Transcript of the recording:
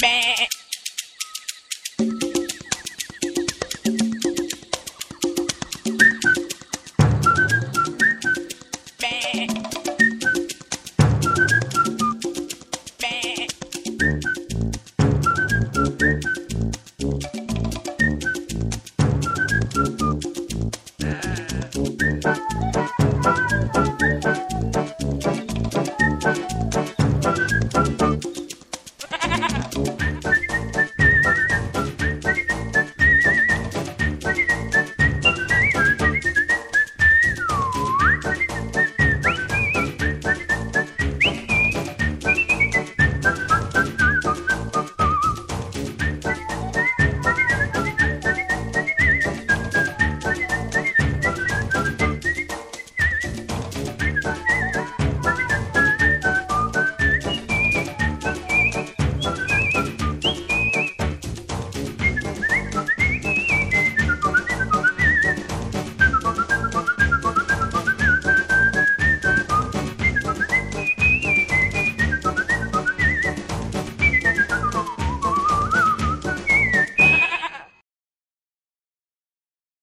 Beh.